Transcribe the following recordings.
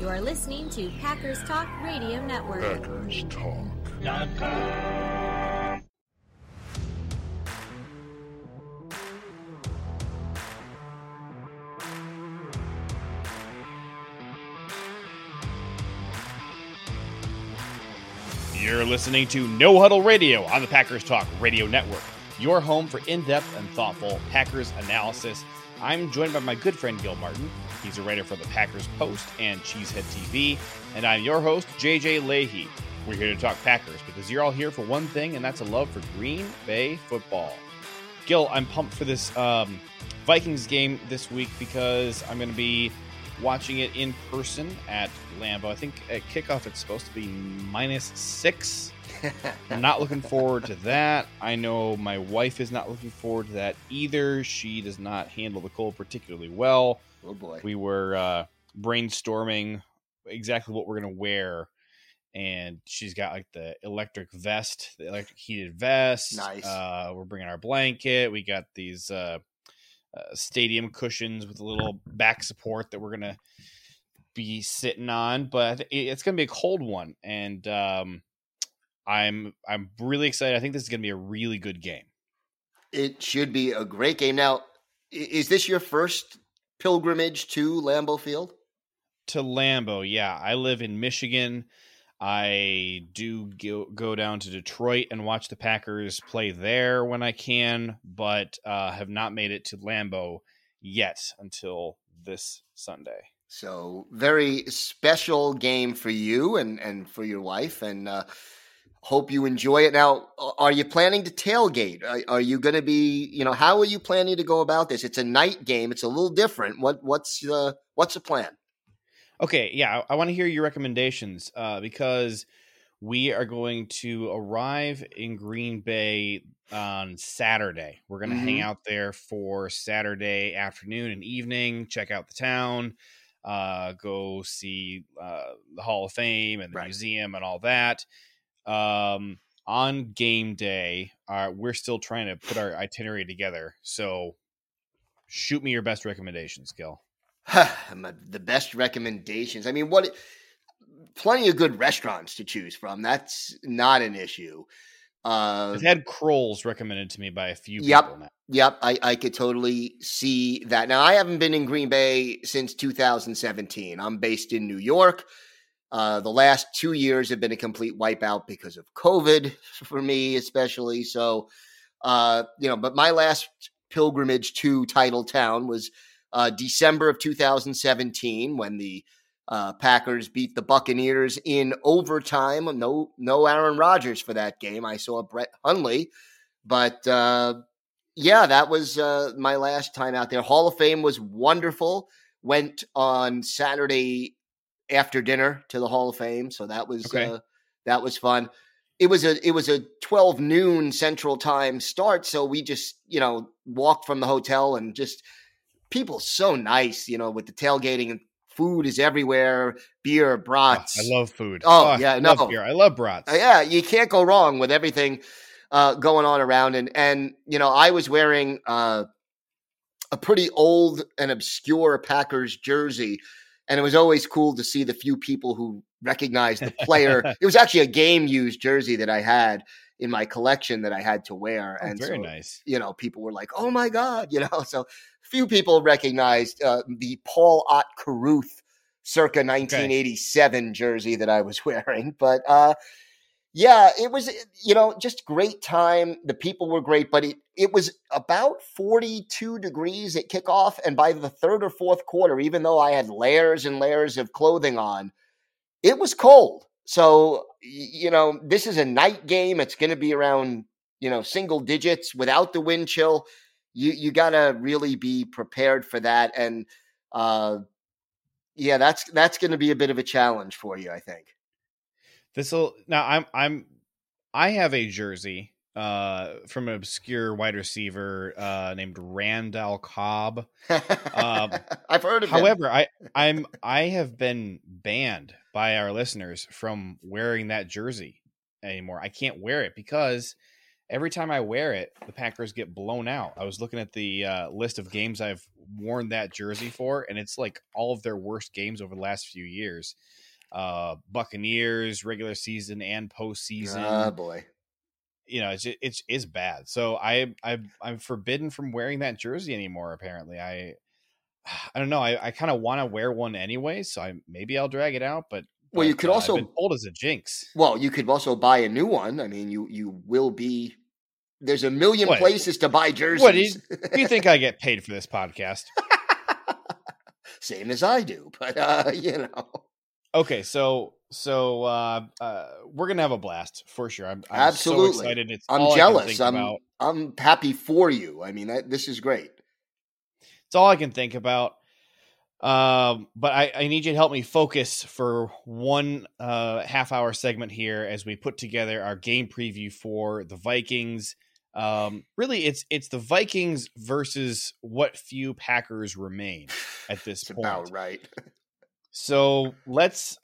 You are listening to Packers Talk Radio Network. Packers Talk. You're listening to No Huddle Radio on the Packers Talk Radio Network, your home for in-depth and thoughtful Packers analysis. I'm joined by my good friend Gil Martin. He's a writer for the Packers Post and Cheesehead TV, and I'm your host, JJ Leahy. We're here to talk Packers because you're all here for one thing, and that's a love for Green Bay football. Gil, I'm pumped for this Vikings game this week because I'm going to be watching it in person at Lambeau. I think at kickoff it's supposed to be -6. I'm not looking forward to that. I know my wife is not looking forward to that either. She does not handle the cold particularly well. Oh boy. We were brainstorming exactly what we're going to wear, and she's got like the electric heated vest. Nice. We're bringing our blanket. We got these stadium cushions with a little back support that we're going to be sitting on, but it's going to be a cold one. And I'm really excited. I think this is going to be a really good game. It should be a great game. Now, is this your first pilgrimage to Lambeau Field? To Lambeau, yeah. I live in Michigan. I do go down to Detroit and watch the Packers play there when I can, but have not made it to Lambeau yet until this Sunday. So very special game for you and for your wife, and hope you enjoy it. Now, are you planning to tailgate? Are you going to be, how are you planning to go about this? It's a night game. It's a little different. What's the plan? Okay, yeah, I want to hear your recommendations because we are going to arrive in Green Bay on Saturday. We're going to hang out there for Saturday afternoon and evening, check out the town, go see the Hall of Fame and the museum and all that. On game day, we're still trying to put our itinerary together, so shoot me your best recommendations, Gil. The best recommendations. I mean, plenty of good restaurants to choose from. That's not an issue. I've had Kroll's recommended to me by a few people now. Yep. I could totally see that. Now, I haven't been in Green Bay since 2017. I'm based in New York. The last 2 years have been a complete wipeout because of COVID for me, especially. So, but my last pilgrimage to Titletown was December of 2017, when the Packers beat the Buccaneers in overtime. No Aaron Rodgers for that game. I saw Brett Hundley, but that was my last time out there. Hall of Fame was wonderful. Went on Saturday after dinner to the Hall of Fame, so that was okay. That was fun. It was a 12 noon Central Time start, so we just walked from the hotel and just. People so nice, with the tailgating and food is everywhere. Beer, brats. I love food. Love beer. I love brats. Yeah, you can't go wrong with everything going on around. And I was wearing a pretty old and obscure Packers jersey, and it was always cool to see the few people who recognized the player. It was actually a game-used jersey that I had in my collection that I had to wear. And very nice. People were like, oh my God, so few people recognized the Paul Ott Carruth circa 1987 jersey that I was wearing. But it was, just great time. The people were great, but it was about 42 degrees at kickoff. And by the third or fourth quarter, even though I had layers and layers of clothing on, it was cold. So, this is a night game. It's going to be around, single digits without the wind chill. You got to really be prepared for that. And, that's going to be a bit of a challenge for you, I think. I have a jersey from an obscure wide receiver named Randall Cobb. I've heard of him. However, I have been banned by our listeners from wearing that jersey anymore. I can't wear it because every time I wear it, the Packers get blown out. I was looking at the list of games I've worn that jersey for, and it's like all of their worst games over the last few years. Buccaneers, regular season and postseason. Oh, boy. You know, it's bad. So I'm forbidden from wearing that jersey anymore, apparently. I don't know. I kind of want to wear one anyway, so maybe I'll drag it out, but well, you could also old as a jinx. Well, you could also buy a new one. I mean, you will be. There's a million places to buy jerseys. Do you think I get paid for this podcast? Same as I do, but you know. Okay, so we're gonna have a blast for sure. I'm absolutely so excited. It's I'm all jealous. I can think about. I'm happy for you. I mean, this is great. It's all I can think about. But I need you to help me focus for one half-hour segment here as we put together our game preview for the Vikings. Really, it's the Vikings versus what few Packers remain at this point. About right. So let's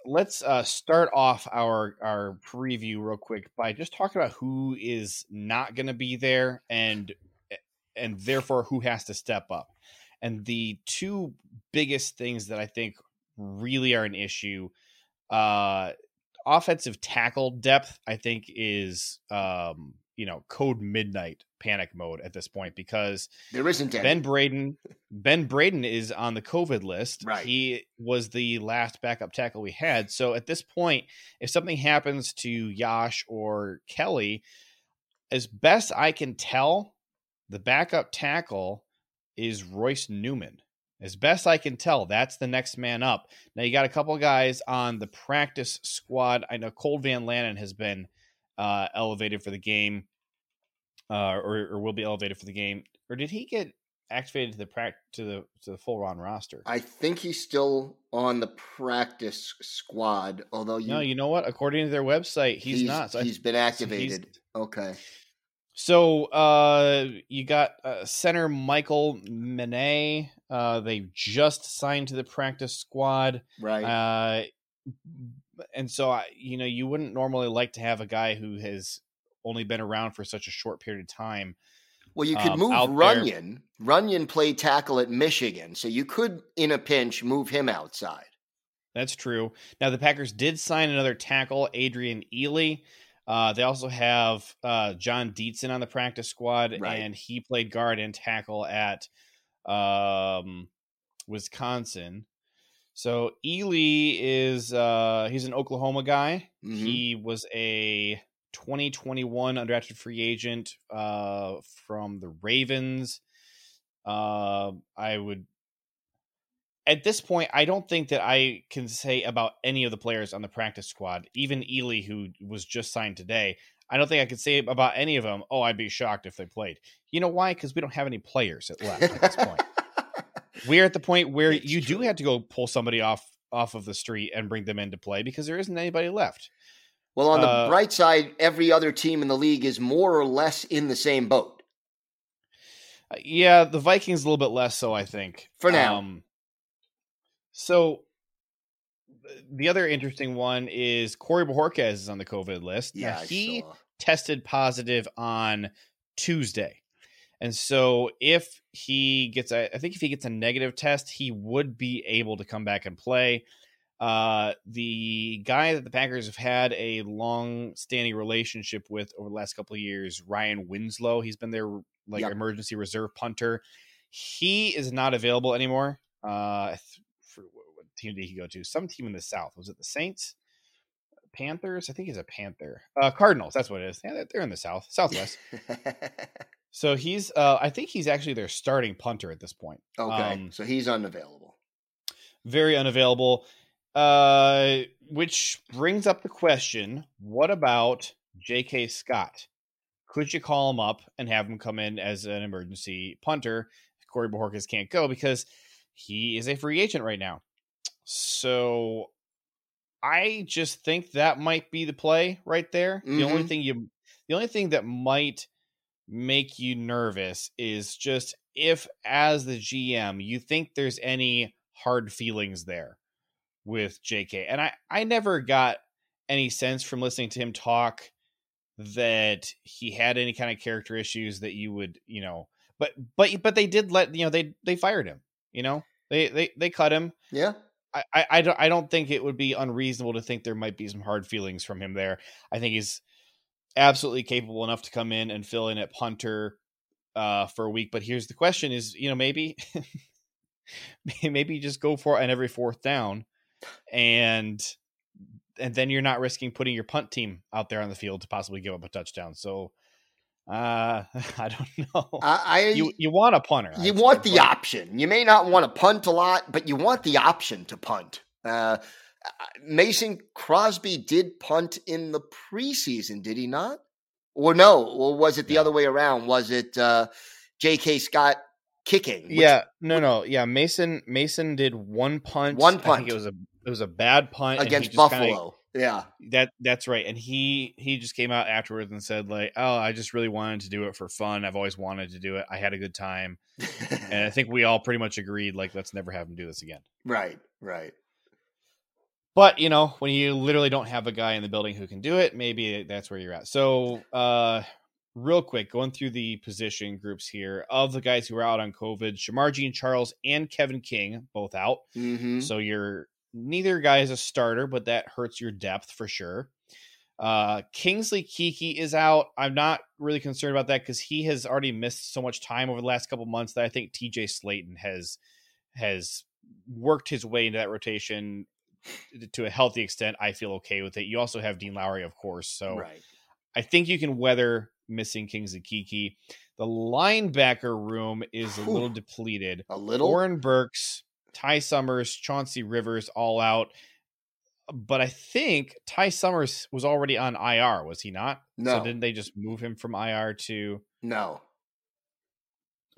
start off our preview real quick by just talking about who is not going to be there and therefore who has to step up. And the two biggest things that I think really are an issue, offensive tackle depth, I think is, code midnight panic mode at this point, because there isn't any. Ben Braden is on the COVID list. Right. He was the last backup tackle we had. So at this point, if something happens to Yash or Kelly, as best I can tell, the backup tackle is Royce Newman. As best I can tell, that's the next man up. Now you got a couple guys on the practice squad. I know Cole Van Lannon has been elevated for the game, or will be elevated for the game. Or did he get activated to the to the full round roster? I think he's still on the practice squad. Although you know what? According to their website, he's not. So he's been activated. Okay. So you got center Michael Manet. They just signed to the practice squad. Right. And so, you wouldn't normally like to have a guy who has only been around for such a short period of time. Well, you could move Runyon. There. Runyon played tackle at Michigan. So you could, in a pinch, move him outside. That's true. Now, the Packers did sign another tackle, Adrian Ealy. They also have John Dietzen on the practice squad, right, and he played guard and tackle at Wisconsin. So Ealy is he's an Oklahoma guy. Mm-hmm. He was a 2021 undrafted free agent from the Ravens. At this point, I don't think that I can say about any of the players on the practice squad, even Ealy, who was just signed today. I don't think I could say about any of them, I'd be shocked if they played. You know why? Because we don't have any players left at this point. We're at the point where you do have to go pull somebody off of the street and bring them into play because there isn't anybody left. Well, on the bright side, every other team in the league is more or less in the same boat. Yeah, the Vikings a little bit less so, I think. For now. So the other interesting one is Corey Bojorquez is on the COVID list. Yeah, now, he tested positive on Tuesday. And so if he gets a negative test, he would be able to come back and play. The guy that the Packers have had a long-standing relationship with over the last couple of years, Ryan Winslow, he's been their emergency reserve punter. He is not available anymore. Team did he go to? Some team in the South. Was it the Saints? Panthers? I think he's a Panther. Cardinals. That's what it is. Yeah, they're in the South. Southwest. So he's I think he's actually their starting punter at this point. Okay. So he's unavailable. Very unavailable. Which brings up the question, what about J.K. Scott? Could you call him up and have him come in as an emergency punter? Corey Bojorquez can't go because he is a free agent right now. So I just think that might be the play right there. Mm-hmm. The only thing that might make you nervous is just if, as the GM, you think there's any hard feelings there with JK. And I never got any sense from listening to him talk that he had any kind of character issues that you would, you know, but they did let, you know, they fired him, you know, they cut him. Yeah. I don't think it would be unreasonable to think there might be some hard feelings from him there. I think he's absolutely capable enough to come in and fill in at punter for a week. But here's the question is, you know, maybe just go for it on every fourth down and then you're not risking putting your punt team out there on the field to possibly give up a touchdown. So I don't know. You want a punter. You want the option. You may not want to punt a lot, but you want the option to punt. Mason Crosby did punt in the preseason, did he not? Or no? Or was it the other way around? Was it J.K. Scott kicking? Yeah, Mason did one punt. One punt. I think it was a bad punt against Buffalo. Yeah, that's right. And he just came out afterwards and said like, "Oh, I just really wanted to do it for fun. I've always wanted to do it. I had a good time." And I think we all pretty much agreed like, let's never have him do this again. Right. But you know, when you literally don't have a guy in the building who can do it, maybe that's where you're at. So, real quick, going through the position groups here of the guys who are out on COVID, Shamarji and Charles and Kevin King both out. Mm-hmm. So neither guy is a starter, but that hurts your depth for sure. Kingsley Kiki is out. I'm not really concerned about that because he has already missed so much time over the last couple months that I think TJ Slayton has worked his way into that rotation to a healthy extent. I feel okay with it. You also have Dean Lowry, of course. So right. I think you can weather missing Kingsley Kiki. The linebacker room is a little depleted. A little? Oren Burks, Ty Summers, Chauncey Rivers, all out. But I think Ty Summers was already on IR, was he not? No. So didn't they just move him from IR to... No.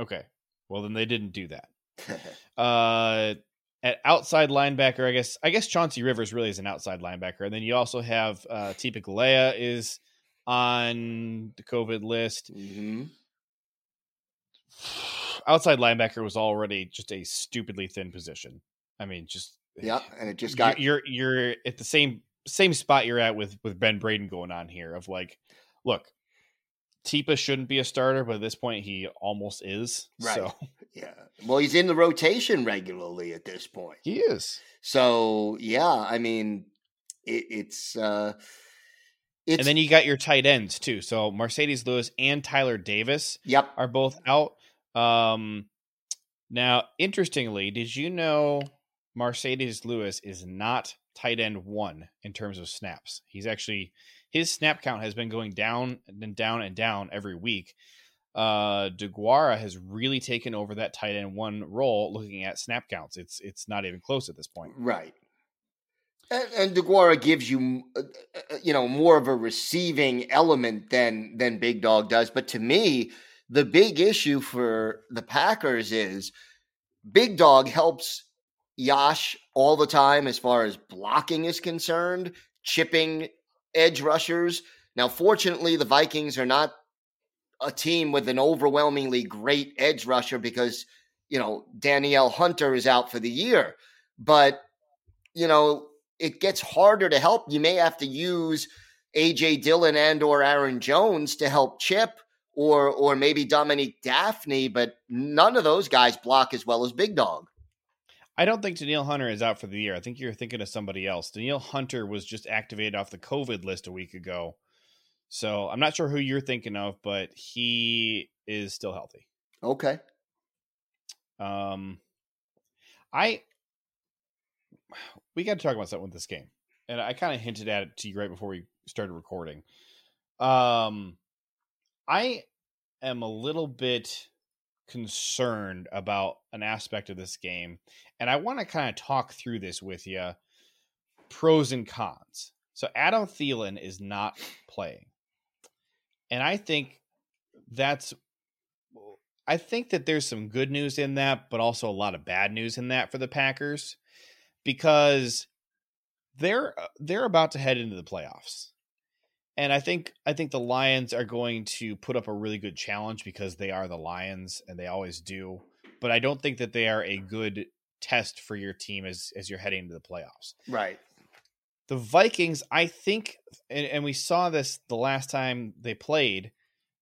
Okay. Well, then they didn't do that. At outside linebacker, I guess Chauncey Rivers really is an outside linebacker. And then you also have Tipa Galea is on the COVID list. Mm-hmm. Outside linebacker was already just a stupidly thin position. I mean, just and it just got you're at the same spot you're at with Ben Braden going on here of like, look, Tipa shouldn't be a starter, but at this point he almost is. Right. So. Yeah. Well, he's in the rotation regularly at this point. He is. So yeah, I mean, it's and then you got your tight ends too. So Mercedes Lewis and Tyler Davis are both out. Now, interestingly, did you know Mercedes Lewis is not tight end one in terms of snaps? He's actually, his snap count has been going down and down and down every week. DeGuara has really taken over that tight end one role looking at snap counts. It's not even close at this point. Right. And DeGuara gives you, you know, more of a receiving element than Big Dog does. But to me, the big issue for the Packers is Big Dog helps Yash all the time as far as blocking is concerned, chipping edge rushers. Now, fortunately, the Vikings are not a team with an overwhelmingly great edge rusher because, you know, Danielle Hunter is out for the year. But, you know, it gets harder to help. You may have to use A.J. Dillon and or Aaron Jones to help chip. Or maybe Dominique Daphne, but none of those guys block as well as Big Dog. I don't think Danielle Hunter is out for the year. I think you're thinking of somebody else. Danielle Hunter was just activated off the COVID list a week ago. So I'm not sure who you're thinking of, but he is still healthy. Okay. We got to talk about something with this game. And I kind of hinted at it to you right before we started recording. I am a little bit concerned about an aspect of this game, and I want to kind of talk through this with you, pros and cons. So Adam Thielen is not playing, and I think that there's some good news in that, but also a lot of bad news in that for the Packers, because they're about to head into the playoffs. And I think the Lions are going to put up a really good challenge because they are the Lions and they always do. But I don't think that they are a good test for your team as you're heading into the playoffs. Right. The Vikings, I think, and we saw this the last time they played,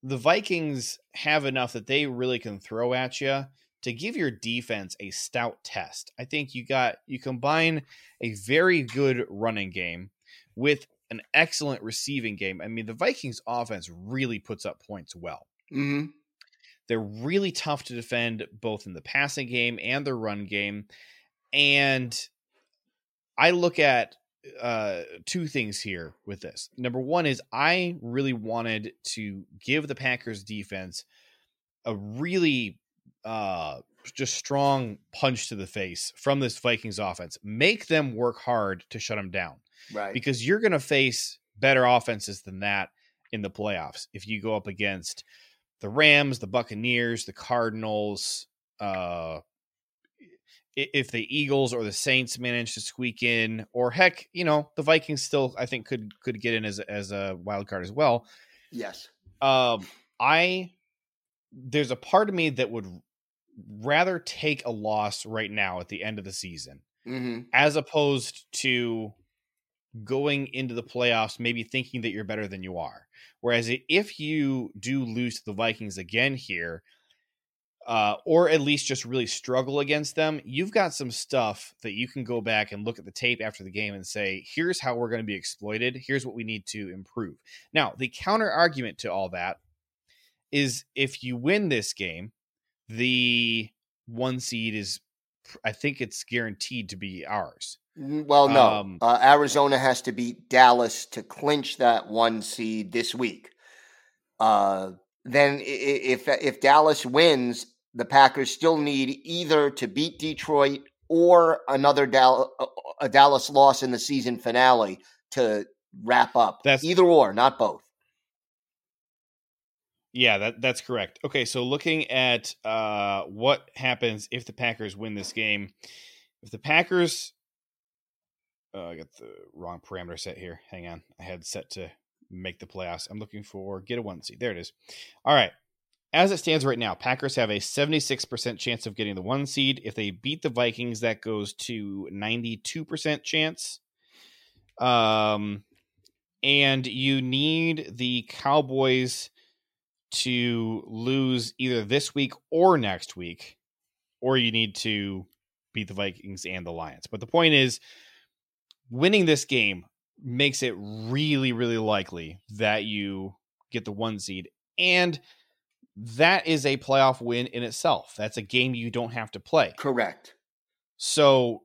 the Vikings have enough that they really can throw at you to give your defense a stout test. I think you combine a very good running game with an excellent receiving game. I mean, the Vikings offense really puts up points well. Mm-hmm. They're really tough to defend both in the passing game and the run game. And I look at two things here with this. Number one is I really wanted to give the Packers defense a really just strong punch to the face from this Vikings offense. Make them work hard to shut them down. Right. Because you're going to face better offenses than that in the playoffs. If you go up against the Rams, the Buccaneers, the Cardinals, if the Eagles or the Saints manage to squeak in, or heck, you know, the Vikings still, I think could get in as a wild card as well. Yes. There's a part of me that would rather take a loss right now at the end of the season, mm-hmm. as opposed to going into the playoffs, maybe thinking that you're better than you are. Whereas if you do lose to the Vikings again here, or at least just really struggle against them, you've got some stuff that you can go back and look at the tape after the game and say, here's how we're going to be exploited. Here's what we need to improve. Now, the counter argument to all that is if you win this game, the one seed is, I think it's guaranteed to be ours. Well, no, Arizona has to beat Dallas to clinch that one seed this week. Then if Dallas wins, the Packers still need either to beat Detroit or another a Dallas loss in the season finale to wrap up. That's either or, not both. Yeah, that's correct. Okay, so looking at what happens if the Packers win this game. If the Packers I got the wrong parameter set here. Hang on. I had set to make the playoffs. I'm looking for get a one seed. There it is. All right. As it stands right now, Packers have a 76% chance of getting the one seed. If they beat the Vikings, that goes to 92% chance. And you need the Cowboys to lose either this week or next week, or you need to beat the Vikings and the Lions. But the point is, winning this game makes it really, really likely that you get the one seed. And that is a playoff win in itself. That's a game you don't have to play. Correct. So,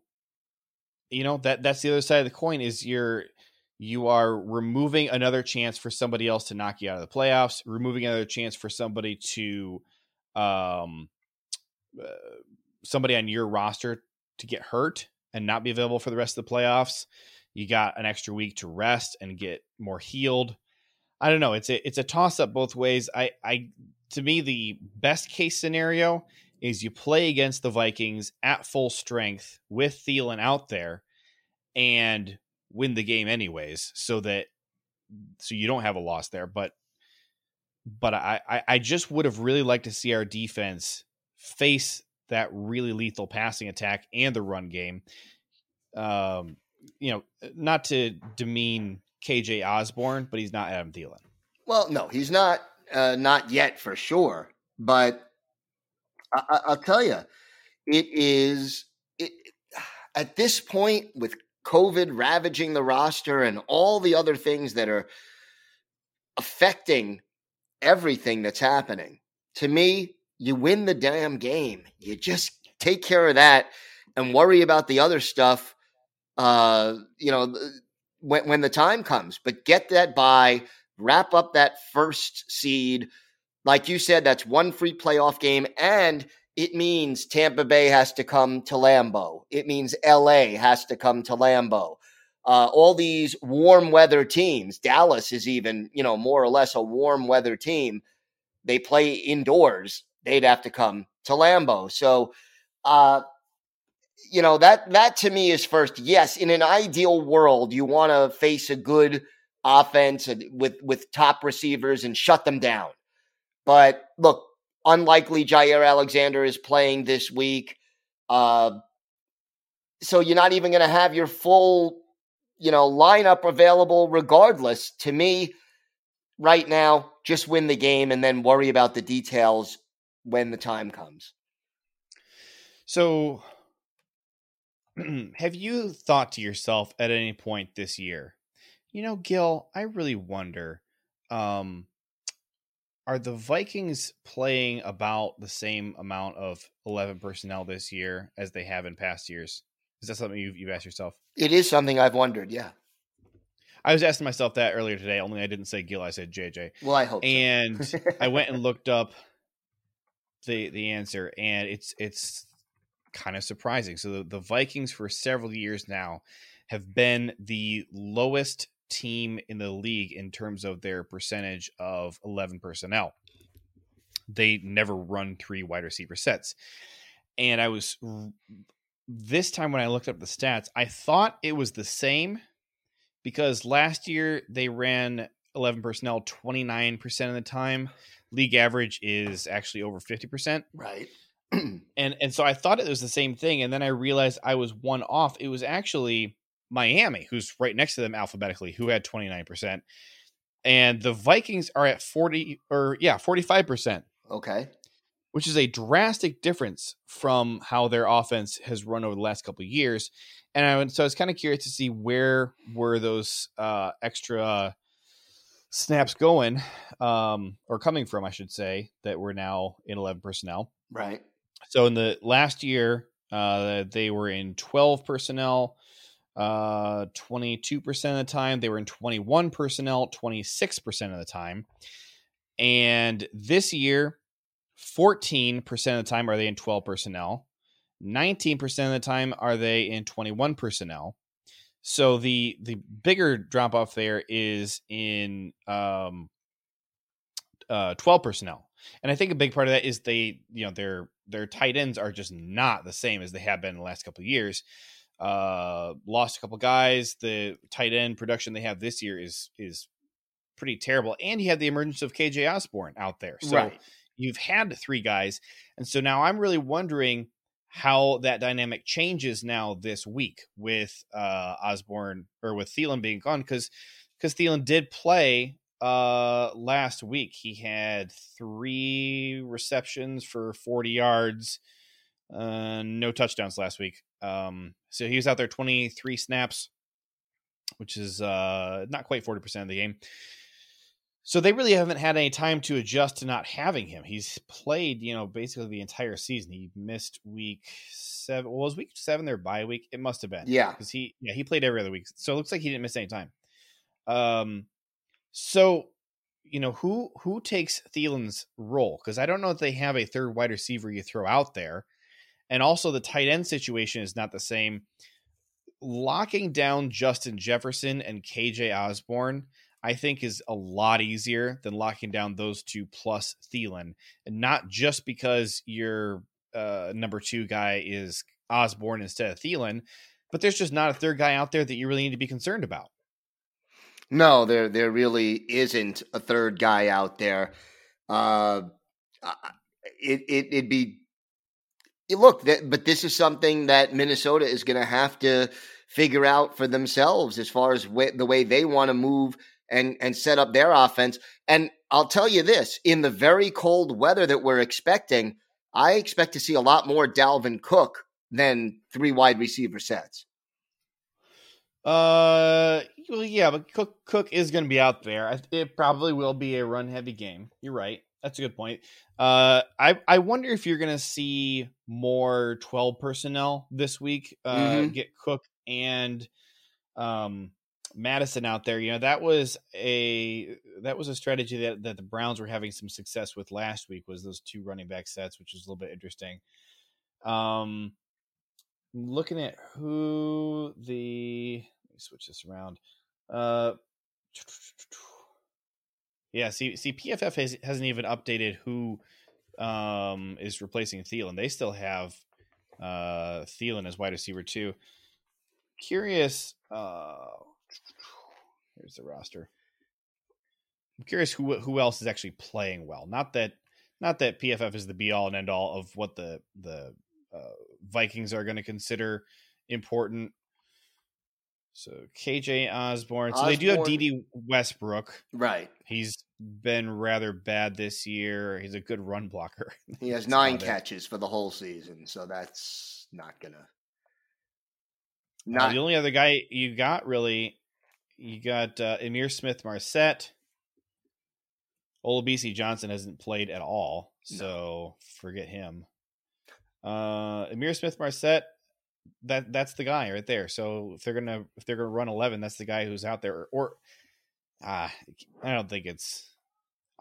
you know, that's the other side of the coin is you are removing another chance for somebody else to knock you out of the playoffs, removing another chance for somebody to somebody on your roster to get hurt and not be available for the rest of the playoffs. You got an extra week to rest and get more healed. I don't know. It's a toss up both ways. I to me, the best case scenario is you play against the Vikings at full strength with Thielen out there and win the game anyways, so you don't have a loss there. But I just would have really liked to see our defense face that really lethal passing attack and the run game. You know, not to demean KJ Osborne, but he's not Adam Thielen. Well, no, he's not, not yet for sure. But I'll tell you, it is at this point with COVID ravaging the roster and all the other things that are affecting everything that's happening. To me, you win the damn game. You just take care of that and worry about the other stuff, you know, when the time comes. But get that bye, wrap up that first seed. Like you said, that's one free playoff game, and it means Tampa Bay has to come to Lambeau. It means L.A. has to come to Lambeau. All these warm weather teams, Dallas is even, you know, more or less a warm weather team. They play indoors. They'd have to come to Lambeau. So, you know, that to me is first. Yes, in an ideal world, you want to face a good offense with top receivers and shut them down. But look, unlikely Jair Alexander is playing this week. So you're not even going to have your full you know, lineup available regardless. To me, right now, just win the game and then worry about the details when the time comes. So have you thought to yourself at any point this year, you know, Gil, I really wonder, are the Vikings playing about the same amount of 11 personnel this year as they have in past years? Is that something you've asked yourself? It is something I've wondered, yeah. I was asking myself that earlier today, only I didn't say Gil, I said JJ. Well, I hope and so. And I went and looked up the answer, and it's kind of surprising. So the Vikings for several years now have been the lowest team in the league in terms of their percentage of 11 personnel. They never run three wide receiver sets. And I was... This time when I looked up the stats, I thought it was the same because last year they ran 11 personnel 29% of the time. League average is actually over 50%. Right. And so I thought it was the same thing. And then I realized I was one off. It was actually Miami, who's right next to them alphabetically, who had 29%. And the Vikings are at 45%. Okay. Which is a drastic difference from how their offense has run over the last couple of years. And so I was kind of curious to see where were those extra snaps going or coming from, I should say, that we're now in 11 personnel. Right. So in the last year, they were in 12 personnel, 22% of the time. They were in 21 personnel, 26% of the time. And this year, 14% of the time are they in 12 personnel. 19% of the time are they in 21 personnel. So the bigger drop off there is in 12 personnel. And I think a big part of that is they, you know, their tight ends are just not the same as they have been in the last couple of years. Lost a couple guys. The tight end production they have this year is pretty terrible. And you have the emergence of KJ Osborne out there. So right. You've had three guys. And so now I'm really wondering how that dynamic changes now this week with Osborne or with Thielen being gone. Cause Thielen did play last week. He had 3 receptions for 40 yards, no touchdowns last week. So he was out there 23 snaps, which is not quite 40% of the game. So they really haven't had any time to adjust to not having him. He's played, you know, basically the entire season. He missed week 7. Well, was week 7 their bye week? It must have been. Yeah. Because he played every other week. So it looks like he didn't miss any time. So, you know, who takes Thielen's role? Because I don't know if they have a third wide receiver you throw out there. And also the tight end situation is not the same. Locking down Justin Jefferson and KJ Osborne, I think, is a lot easier than locking down those two plus Thielen, and not just because your number 2 guy is Osborne instead of Thielen, but there's just not a third guy out there that you really need to be concerned about. No, there really isn't a third guy out there. But this is something that Minnesota is going to have to figure out for themselves as far as the way they want to move and set up their offense. And I'll tell you this, in the very cold weather that we're expecting, I expect to see a lot more Dalvin Cook than 3 wide receiver sets. Well, yeah, but Cook is going to be out there. It probably will be a run heavy game. You're right. That's a good point. I wonder if you're going to see more 12 personnel this week, get Cook and, Madison out there. You know, that was a strategy that the Browns were having some success with last week, was those 2 running back sets, which is a little bit interesting. Looking at let me switch this around. Yeah. See, PFF hasn't even updated who is replacing Thielen. They still have Thielen as wide receiver too. Curious. Here's the roster. I'm curious who else is actually playing well. Not that PFF is the be all and end all of what the Vikings are going to consider important. So KJ Osborne. So they do have Dede Westbrook. Right. He's been rather bad this year. He's a good run blocker. He has 9 catches for the whole season, so that's not going to. The only other guy you got, really, you got Emmier Smith-Marset. Olabisi Johnson hasn't played at all, so forget him. Emmier Smith-Marset, that's the guy right there. So if they're gonna run 11, that's the guy who's out there. Or I don't think it's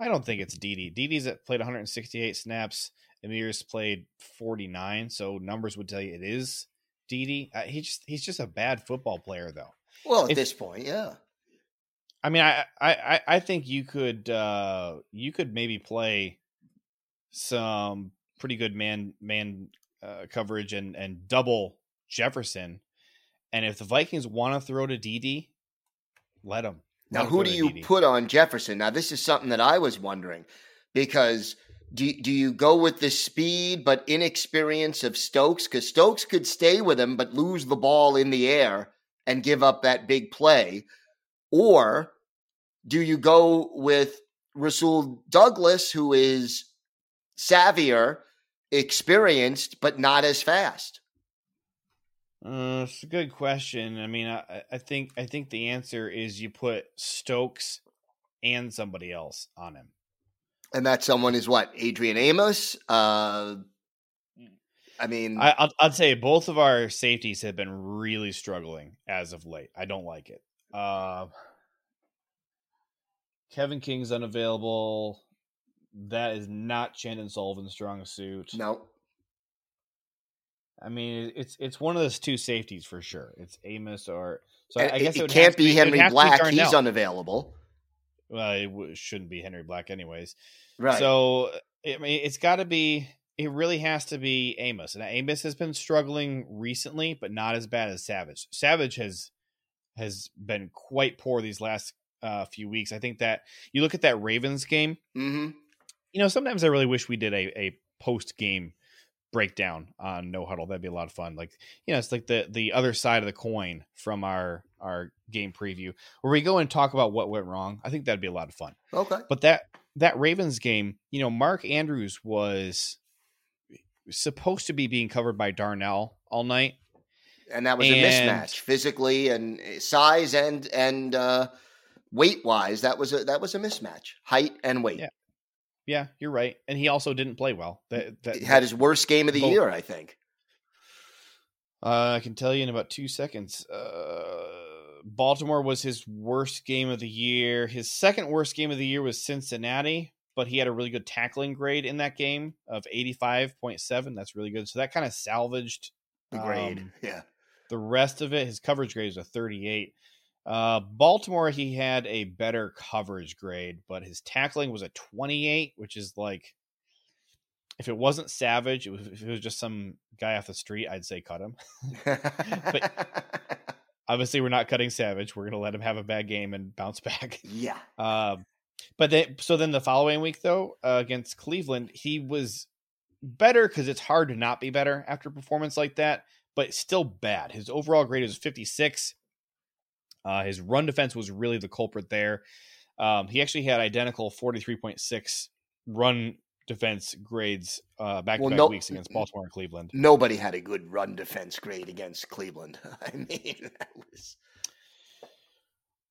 Dede. Dede's played 168 snaps. Emir's played 49, so numbers would tell you it is Dede. He's just a bad football player, though. Well, at this point, yeah. I mean, I think you could maybe play some pretty good man coverage and double Jefferson, and if the Vikings want to throw to Dede, let them. Now, who do you put on Jefferson? Now, this is something that I was wondering, because do you go with the speed but inexperience of Stokes? Because Stokes could stay with him but lose the ball in the air and give up that big play. Or do you go with Rasul Douglas, who is savvier, experienced, but not as fast? It's a good question. I mean, I think the answer is you put Stokes and somebody else on him. And that someone is what? Adrian Amos? I'd say both of our safeties have been really struggling as of late. I don't like it. Kevin King's unavailable. That is not Chandon Sullivan's strong suit. No. I mean, it's one of those two safeties for sure. It's Amos or so. I guess it can't be Henry Black. He's unavailable. Well, it shouldn't be Henry Black, anyways. Right. So It really has to be Amos, and Amos has been struggling recently, but not as bad as Savage. Savage has been quite poor these last few weeks. I think that you look at that Ravens game. Mm-hmm. You know, sometimes I really wish we did a post game breakdown on No Huddle. That'd be a lot of fun. Like, you know, it's like the other side of the coin from our game preview, where we go and talk about what went wrong. I think that'd be a lot of fun. Okay. But that Ravens game, you know, Mark Andrews was supposed to be being covered by Darnell all night. And that was a mismatch physically and size and weight wise. That was a mismatch, height and weight. Yeah, you're right. And he also didn't play well. He had his worst game of the year, I think. I can tell you in about 2 seconds. Baltimore was his worst game of the year. His second worst game of the year was Cincinnati, but he had a really good tackling grade in that game of 85.7. That's really good. So that kind of salvaged the grade. The rest of it, his coverage grade is a 38. Baltimore, he had a better coverage grade, but his tackling was a 28, which is like, if it wasn't Savage, if it was just some guy off the street, I'd say cut him. But obviously we're not cutting Savage. We're going to let him have a bad game and bounce back. Yeah. But then the following week though, against Cleveland, he was better, because it's hard to not be better after a performance like that, but still bad. His overall grade is 56. His run defense was really the culprit there. He actually had identical 43.6 run defense grades back-to-back weeks against Baltimore and Cleveland. Nobody had a good run defense grade against Cleveland. I mean, that was...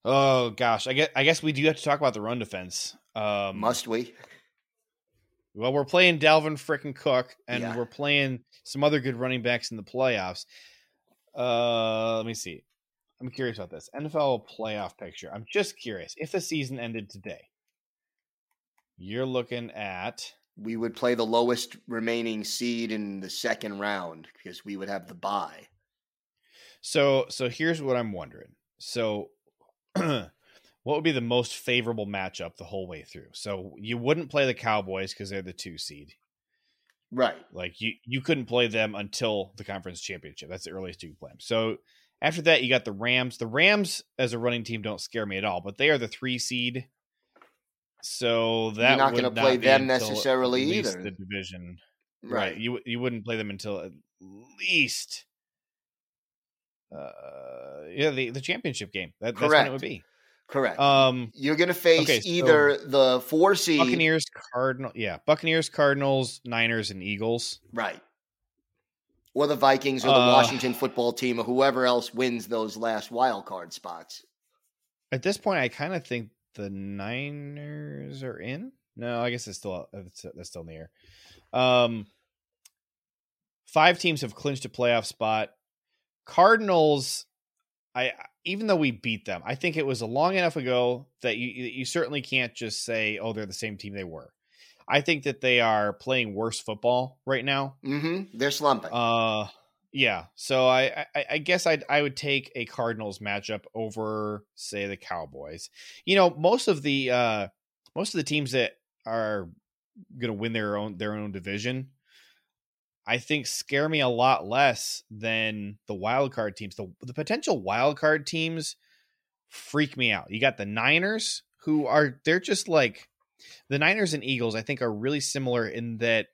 Oh, gosh. I guess we do have to talk about the run defense. Must we? Well, we're playing Dalvin frickin' Cook, and we're playing some other good running backs in the playoffs. Let me see. I'm curious about this NFL playoff picture. I'm just curious. If the season ended today, you're looking at... We would play the lowest remaining seed in the second round because we would have the bye. So here's what I'm wondering. So what would be the most favorable matchup the whole way through? So you wouldn't play the Cowboys because they're the 2 seed. Right. Like you couldn't play them until the conference championship. That's the earliest you can play them. So... After that, you got the Rams. The Rams, as a running team, don't scare me at all, but they are the 3 seed. So that you're not going to play them necessarily either. The division, right? You wouldn't play them until at least the championship game. That's when it would be. Correct. You're going to face either the four seed. Buccaneers, Cardinals, Niners, and Eagles. Right. Or the Vikings or the Washington football team or whoever else wins those last wild card spots. At this point, I kind of think the Niners are in. No, I guess it's still in the air. 5 teams have clinched a playoff spot. Cardinals, even though we beat them, I think it was long enough ago that you certainly can't just say, oh, they're the same team they were. I think that they are playing worse football right now. Mm-hmm. They're slumping. Yeah. So I guess I would take a Cardinals matchup over, say, the Cowboys. You know, most of the teams that are going to win their own division, I think, scare me a lot less than the wild card teams. The potential wild card teams freak me out. You got the Niners, they're just like the Niners and Eagles. I think are really similar in that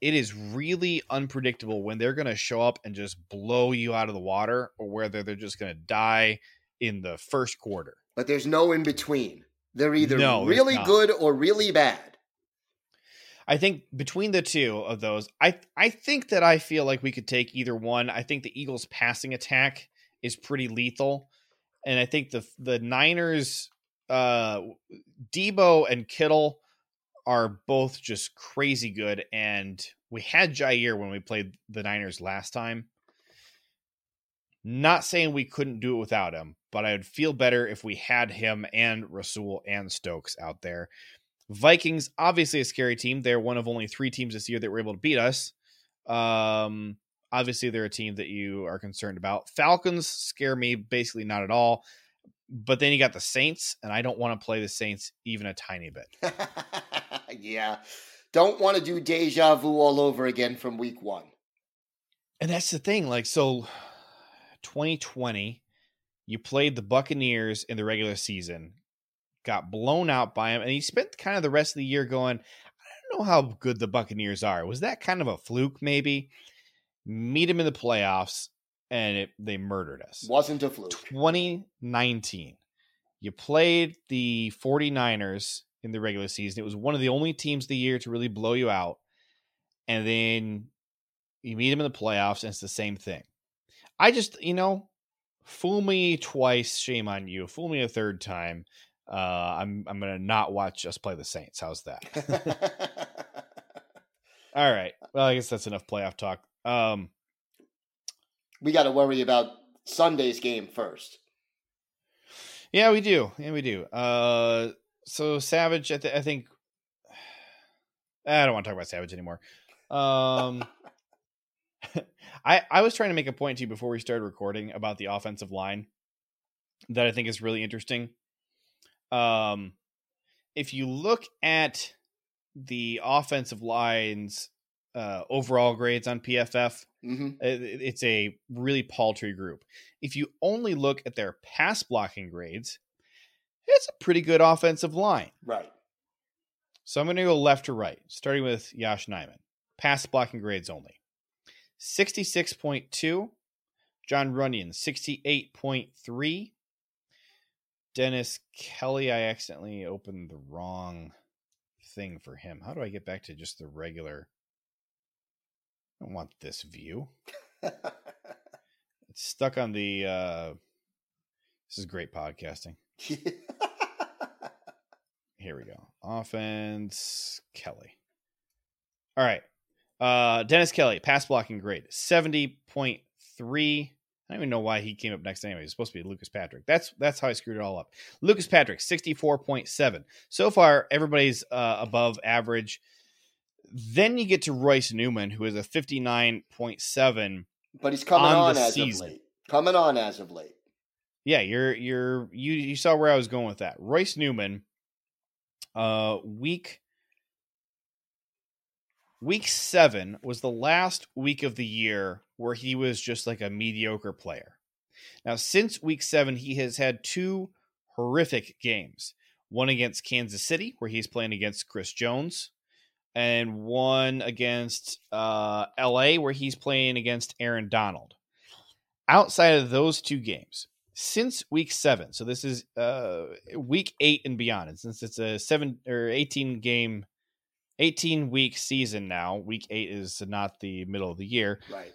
it is really unpredictable when they're going to show up and just blow you out of the water, or whether they're just going to die in the first quarter. But there's no in between. They're either really good or really bad. I think between the two of those, I think that I feel like we could take either one. I think the Eagles' passing attack is pretty lethal, and I think the Niners, Debo and Kittle are both just crazy good, and we had Jair when we played the Niners last time. Not saying we couldn't do it without him, but I would feel better if we had him and Rasul and Stokes out there. Vikings, obviously a scary team. They're one of only 3 teams this year that were able to beat us. Obviously, they're a team that you are concerned about. Falcons scare me basically not at all. But then you got the Saints, and I don't want to play the Saints even a tiny bit. Yeah. Don't want to do deja vu all over again from week one. And that's the thing. Like, so 2020, you played the Buccaneers in the regular season, got blown out by him, and he spent kind of the rest of the year going, I don't know how good the Buccaneers are. Was that kind of a fluke, maybe? Meet him in the playoffs, and they murdered us. Wasn't a fluke. 2019, you played the 49ers in the regular season. It was one of the only teams of the year to really blow you out, and then you meet him in the playoffs, and it's the same thing. I just, fool me twice, shame on you. Fool me a third time. I'm going to not watch us play the Saints. How's that? All right. Well, I guess that's enough playoff talk. We got to worry about Sunday's game first. Yeah, we do. So Savage, I think I don't want to talk about Savage anymore. I was trying to make a point to you before we started recording about the offensive line that I think is really interesting. If you look at the offensive line's overall grades on PFF, mm-hmm. It's a really paltry group. If you only look at their pass blocking grades, it's a pretty good offensive line. Right. So I'm going to go left to right, starting with Yash Nyman. Pass blocking grades only. 66.2. John Runyon, 68.3. Dennis Kelly, I accidentally opened the wrong thing for him. How do I get back to just the regular? I don't want this view. It's stuck on the, this is great podcasting. Here we go. Offense, Kelly. All right. Dennis Kelly, pass blocking grade, 70.3. I don't even know why he came up next anyway. He's supposed to be Lucas Patrick. That's how I screwed it all up. Lucas Patrick, 64.7. So far, everybody's above average. Then you get to Royce Newman, who is a 59.7. But he's coming on as season. Of late. Coming on as of late. Yeah, you saw where I was going with that. Royce Newman, Week 7 was the last week of the year where he was just like a mediocre player. Now, since week 7, he has had 2 horrific games. One against Kansas City, where he's playing against Chris Jones, and one against LA, where he's playing against Aaron Donald. outside of those two games, since week 7, so this is week 8 and beyond, and since it's a 18-week season now, week 8 is not the middle of the year. Right.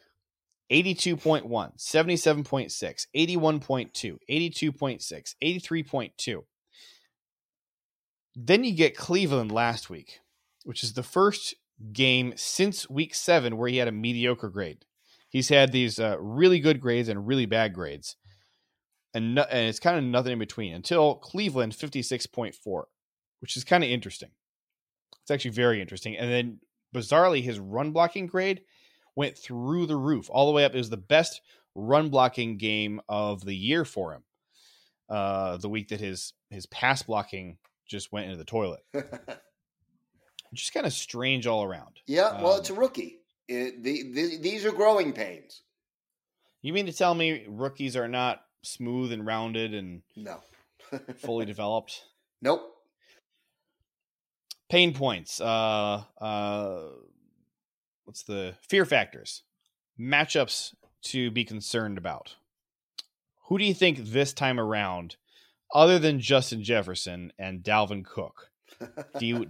82.1, 77.6, 81.2, 82.6, 83.2. Then you get Cleveland last week, which is the first game since week 7 where he had a mediocre grade. He's had these really good grades and really bad grades. And it's kind of nothing in between until Cleveland 56.4, which is kind of interesting. It's actually very interesting. And then bizarrely, his run blocking grade went through the roof all the way up. It was the best run blocking game of the year for him. The week that his pass blocking just went into the toilet. Just kind of strange all around. Yeah, well, it's a rookie. These are growing pains. You mean to tell me rookies are not smooth and rounded and no fully developed? Nope. Pain points. What's the fear factors? Matchups to be concerned about. Who do you think this time around, other than Justin Jefferson and Dalvin Cook,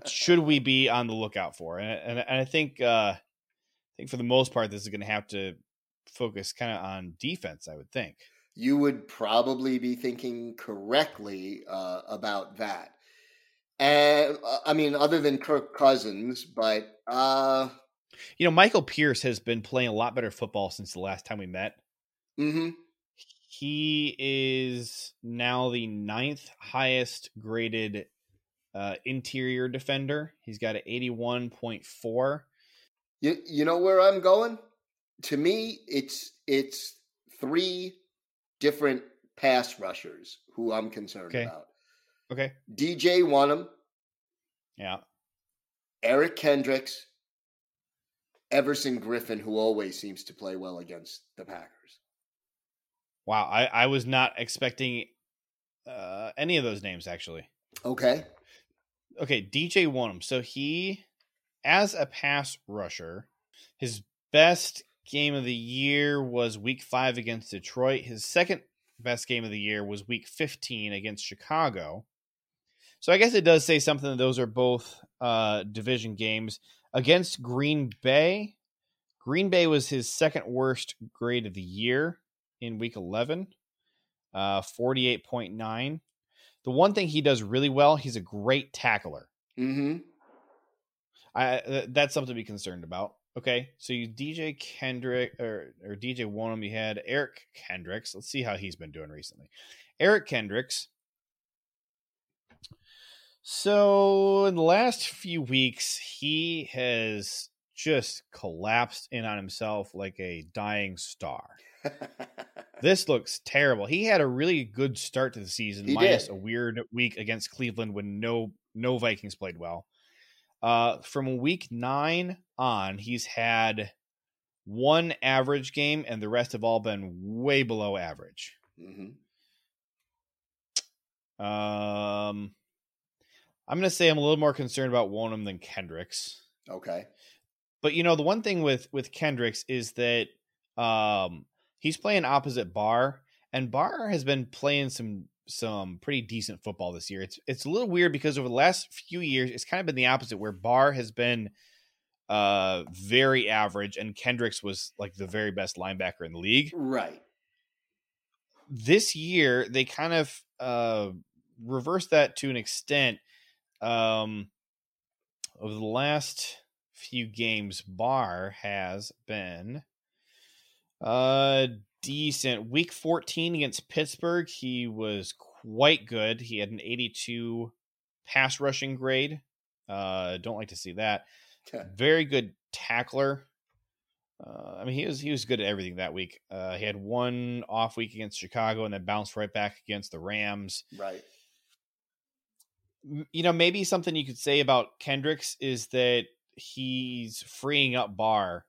should we be on the lookout for? And I think for the most part, this is going to have to focus kind of on defense, I would think. You would probably be thinking correctly about that. And I mean, other than Kirk Cousins, but... Michael Pierce has been playing a lot better football since the last time we met. Mm-hmm. He is now the 9th highest graded interior defender. He's got an 81.4. You know where I'm going? To me, it's 3 different pass rushers who I'm concerned about. Okay. DJ Wonnum. Yeah. Eric Kendricks. Everson Griffin, who always seems to play well against the Packers. Wow. I was not expecting any of those names, actually. Okay. DJ Wonnum. So he, as a pass rusher, his best game of the year was week 5 against Detroit. His second best game of the year was week 15 against Chicago. So I guess it does say something that those are both division games. Against Green Bay was his second worst grade of the year in week 11, 48.9. The one thing he does really well, he's a great tackler. Mm-hmm. That's something to be concerned about. Okay, so you DJ Kendrick or DJ Wonnum, you had Eric Kendricks. Let's see how he's been doing recently. Eric Kendricks. So in the last few weeks, he has just collapsed in on himself like a dying star. This looks terrible. He had a really good start to the season, minus a weird week against Cleveland when no Vikings played well. From week 9 on, he's had one average game, and the rest have all been way below average. Mm-hmm. I'm going to say I'm a little more concerned about Wonnum than Kendricks. Okay. But, the one thing with Kendricks is that he's playing opposite Barr, and Barr has been playing some pretty decent football this year. It's a little weird because over the last few years, it's kind of been the opposite, where Barr has been very average and Kendricks was like the very best linebacker in the league. Right. This year, they kind of reversed that to an extent. Over the last few games, Barr has been decent. Week 14 against Pittsburgh, he was quite good. He had an 82 pass rushing grade. Don't like to see that. Okay. Very good tackler. He was good at everything that week. He had one off week against Chicago and then bounced right back against the Rams. Right. Maybe something you could say about Kendricks is that he's freeing up Barr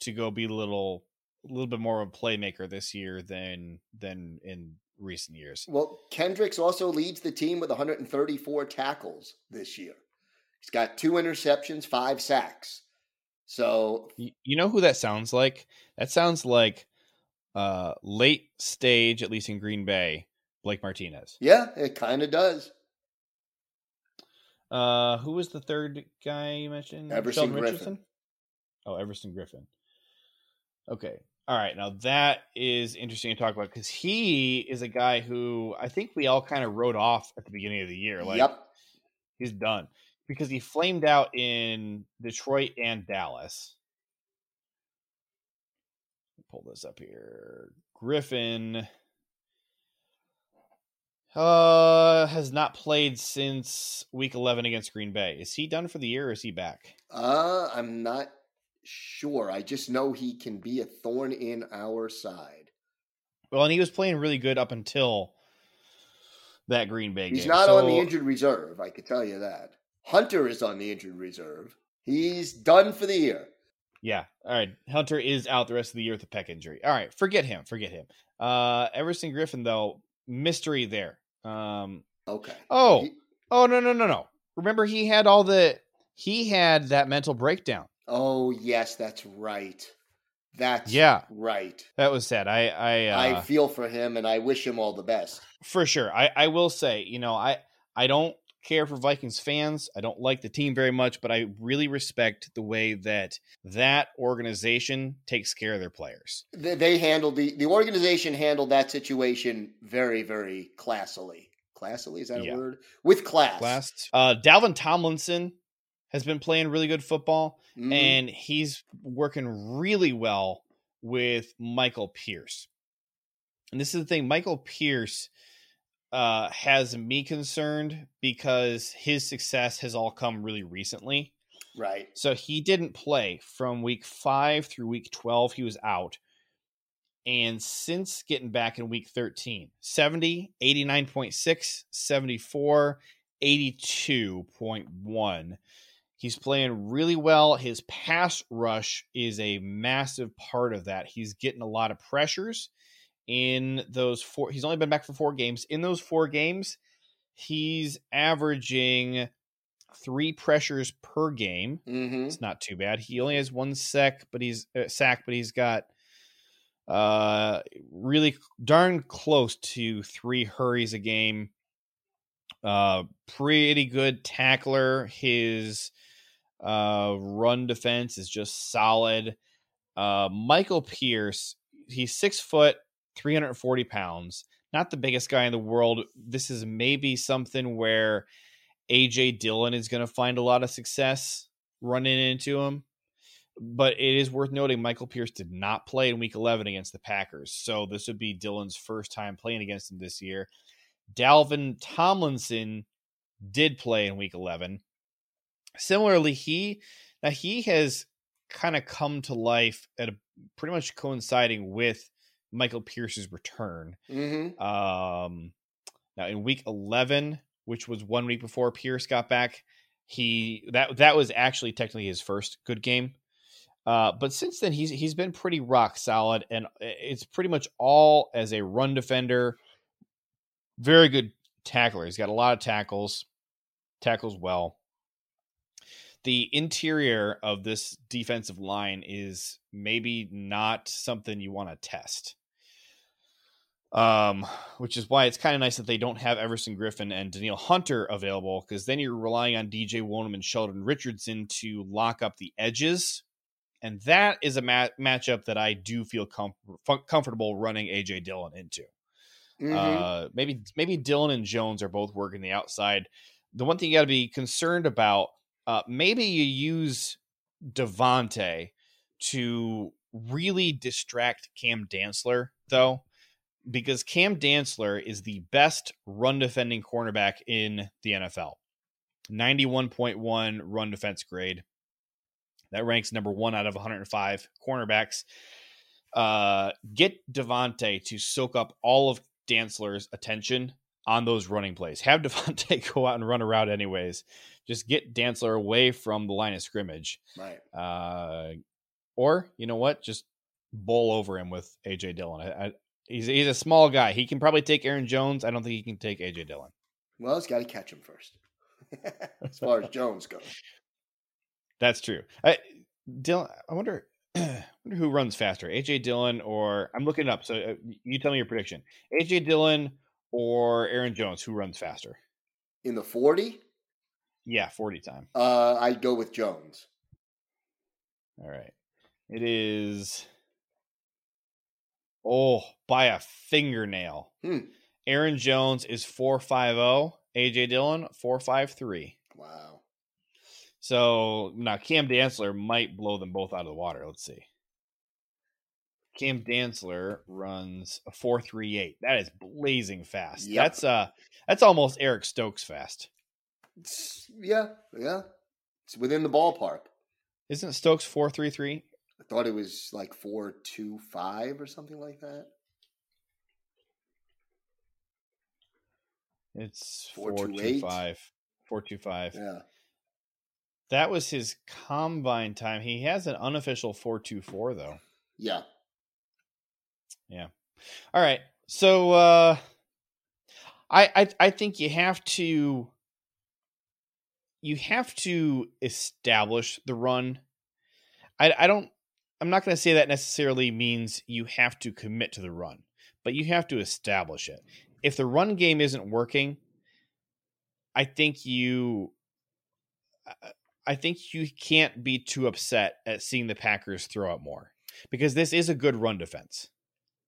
to go be a little bit more of a playmaker this year than in recent years. Well, Kendricks also leads the team with 134 tackles this year. He's got 2 interceptions, 5 sacks. So, who that sounds like? That sounds like late stage, at least in Green Bay, Blake Martinez. Yeah, it kind of does. Who was the third guy you mentioned? Everson Griffin. Oh, Everson Griffin. Okay. All right. Now that is interesting to talk about because he is a guy who I think we all kind of wrote off at the beginning of the year. Like, yep. He's done because he flamed out in Detroit and Dallas. Pull this up here. Griffin has not played since week 11 against Green Bay. Is he done for the year or is he back? I'm not sure. I just know he can be a thorn in our side. Well, and he was playing really good up until that Green Bay game. He's not on the injured reserve, I can tell you that. Hunter is on the injured reserve. He's done for the year. Yeah. All right. Hunter is out the rest of the year with a pec injury. All right. Forget him. Everson Griffin, though, mystery there. Okay. No. Remember, he had that mental breakdown. Oh, yes, that's right. That's right. That was sad. I feel for him and I wish him all the best. For sure. I will say, I don't care for Vikings fans. I don't like the team very much, but I really respect the way that organization takes care of their players. They handled the organization handled that situation very, very classily. Classily, is that a word? With class. Dalvin Tomlinson has been playing really good football, and he's working really well with Michael Pierce. And this is the thing, Michael Pierce has me concerned because his success has all come really recently. Right. So he didn't play from week 5 through week 12. He was out. And since getting back in week 13, 70, 89.6, 74, 82.1. He's playing really well. His pass rush is a massive part of that. He's getting a lot of pressures. In those four, he's only been back for 4 games. In those 4 games, he's averaging 3 pressures per game. Mm-hmm. It's not too bad. He only has 1 sack, but he's got really darn close to 3 hurries a game. Pretty good tackler. His run defense is just solid. Michael Pierce, he's 6 foot. 340 pounds, not the biggest guy in the world. This is maybe something where A.J. Dillon is going to find a lot of success running into him. But it is worth noting Michael Pierce did not play in week 11 against the Packers. So this would be Dillon's first time playing against him this year. Dalvin Tomlinson did play in week 11. Similarly, he has kind of come to life at pretty much coinciding with Michael Pierce's return. Mm-hmm. Now in week 11, which was 1 week before Pierce got back, that was actually technically his first good game. But since then, he's been pretty rock solid, and it's pretty much all as a run defender. Very good tackler. He's got a lot of tackles well. The interior of this defensive line is maybe not something you want to test. Which is why it's kind of nice that they don't have Everson Griffin and Danielle Hunter available, because then you're relying on DJ Wonnum and Sheldon Richardson to lock up the edges. And that is a matchup that I do feel comfortable running AJ Dillon into. Mm-hmm. Maybe Dillon and Jones are both working the outside. The one thing you got to be concerned about, maybe you use Devontae to really distract Cam Dantzler, though, because Cam Dantzler is the best run defending cornerback in the NFL. 91.1 run defense grade. That ranks number 1 out of 105 cornerbacks. Get Devontae to soak up all of Dantzler's attention on those running plays. Have Devontae go out and run a route anyways. Just get Dantzler away from the line of scrimmage. Right. Or, you know what? Just bowl over him with A.J. Dillon. He's a small guy. He can probably take Aaron Jones. I don't think he can take A.J. Dillon. Well, he's got to catch him first, as far as Jones goes. That's true. Dillon, I wonder I wonder who runs faster, A.J. Dillon or – I'm looking it up, so you tell me your prediction. A.J. Dillon or Aaron Jones, who runs faster? In the 40? Yeah, 40 time. I'd go with Jones. All right. It is – oh, by a fingernail. Aaron Jones is 4.50. A.J. Dillon, 4.53. Wow. So now Cam Dantzler might blow them both out of the water. Let's see. Cam Dantzler runs a 4.38. That is blazing fast. Yep. That's almost Eric Stokes fast. Yeah. It's within the ballpark. Isn't Stokes 4.33? I thought it was like 4.25 or something like that. It's 4.25. 4.25. Yeah. That was his combine time. He has an unofficial 4.24 though. Yeah. All right. So I think you have to establish the run. I'm not going to say that necessarily means you have to commit to the run, but you have to establish it. If the run game isn't working, I think you can't be too upset at seeing the Packers throw out more, because this is a good run defense.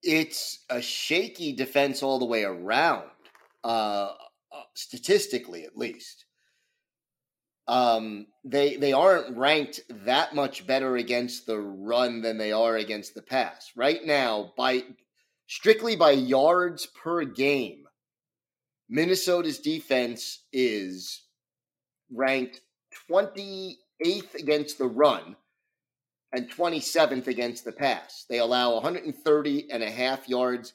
It's a shaky defense all the way around, statistically at least. They aren't ranked that much better against the run than they are against the pass. Right now, strictly by yards per game, Minnesota's defense is ranked 28th against the run and 27th against the pass. They allow 130 and a half yards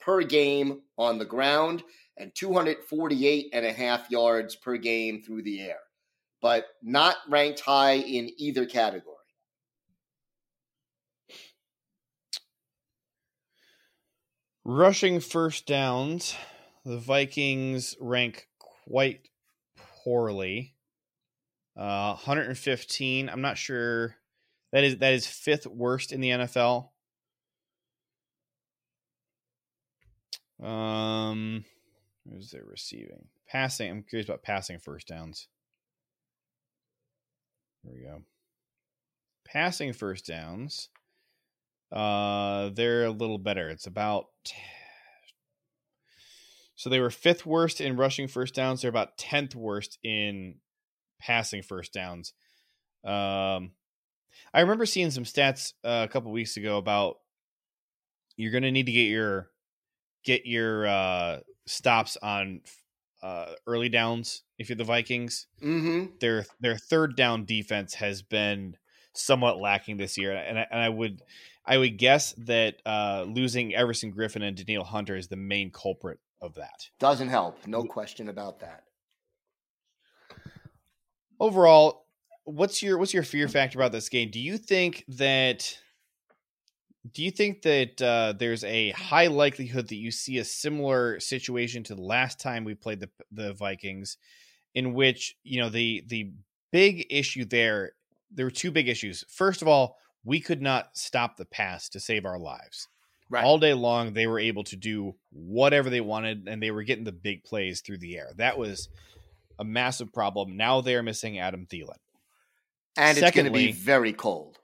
per game on the ground and 248 and a half yards per game through the air, but not ranked high in either category. Rushing first downs, the Vikings rank quite poorly. 115. I'm not sure. That is fifth worst in the NFL. Who's their receiving? Passing. I'm curious about passing first downs. Here we go. Passing first downs. They're a little better. It's about. So they were fifth worst in rushing first downs. They're about 10th worst in passing first downs. I remember seeing some stats a couple weeks ago about you're going to need to get your stops on early downs if you're the Vikings. Mm-hmm. Their third down defense has been somewhat lacking this year, and I would guess that losing Everson Griffin and Danielle Hunter is the main culprit of that. Doesn't help, no question about that. Overall, what's your fear factor about this game? Do you think that there's a high likelihood that you see a similar situation to the last time we played the Vikings, in which, you know, the big issue there were two big issues. First of all, we could not stop the pass to save our lives. Right. All day long, they were able to do whatever they wanted, and they were getting the big plays through the air. That was a massive problem. Now they're missing Adam Thielen. And secondly, it's going to be very cold.